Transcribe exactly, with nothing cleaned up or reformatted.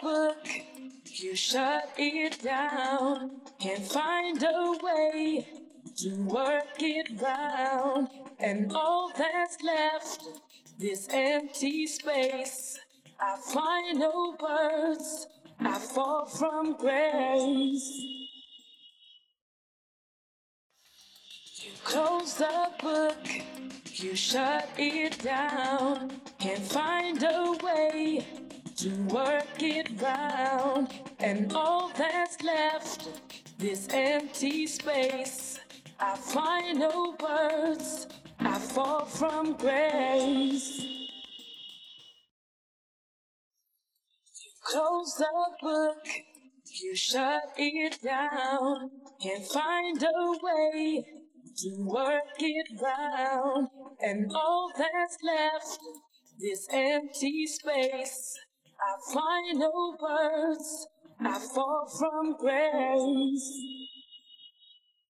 book, you shut it down. Can't find a way to work it round. And all that's left, this empty space. I find no words, I fall from grace. You close the book, you shut it down. Can't find a way to work it round. And all that's left, this empty space. I find no words, I fall from grace. You close the book, you shut it down. Can't find a way to work it round. And all that's left, this empty space. I find no words, I fall from grace.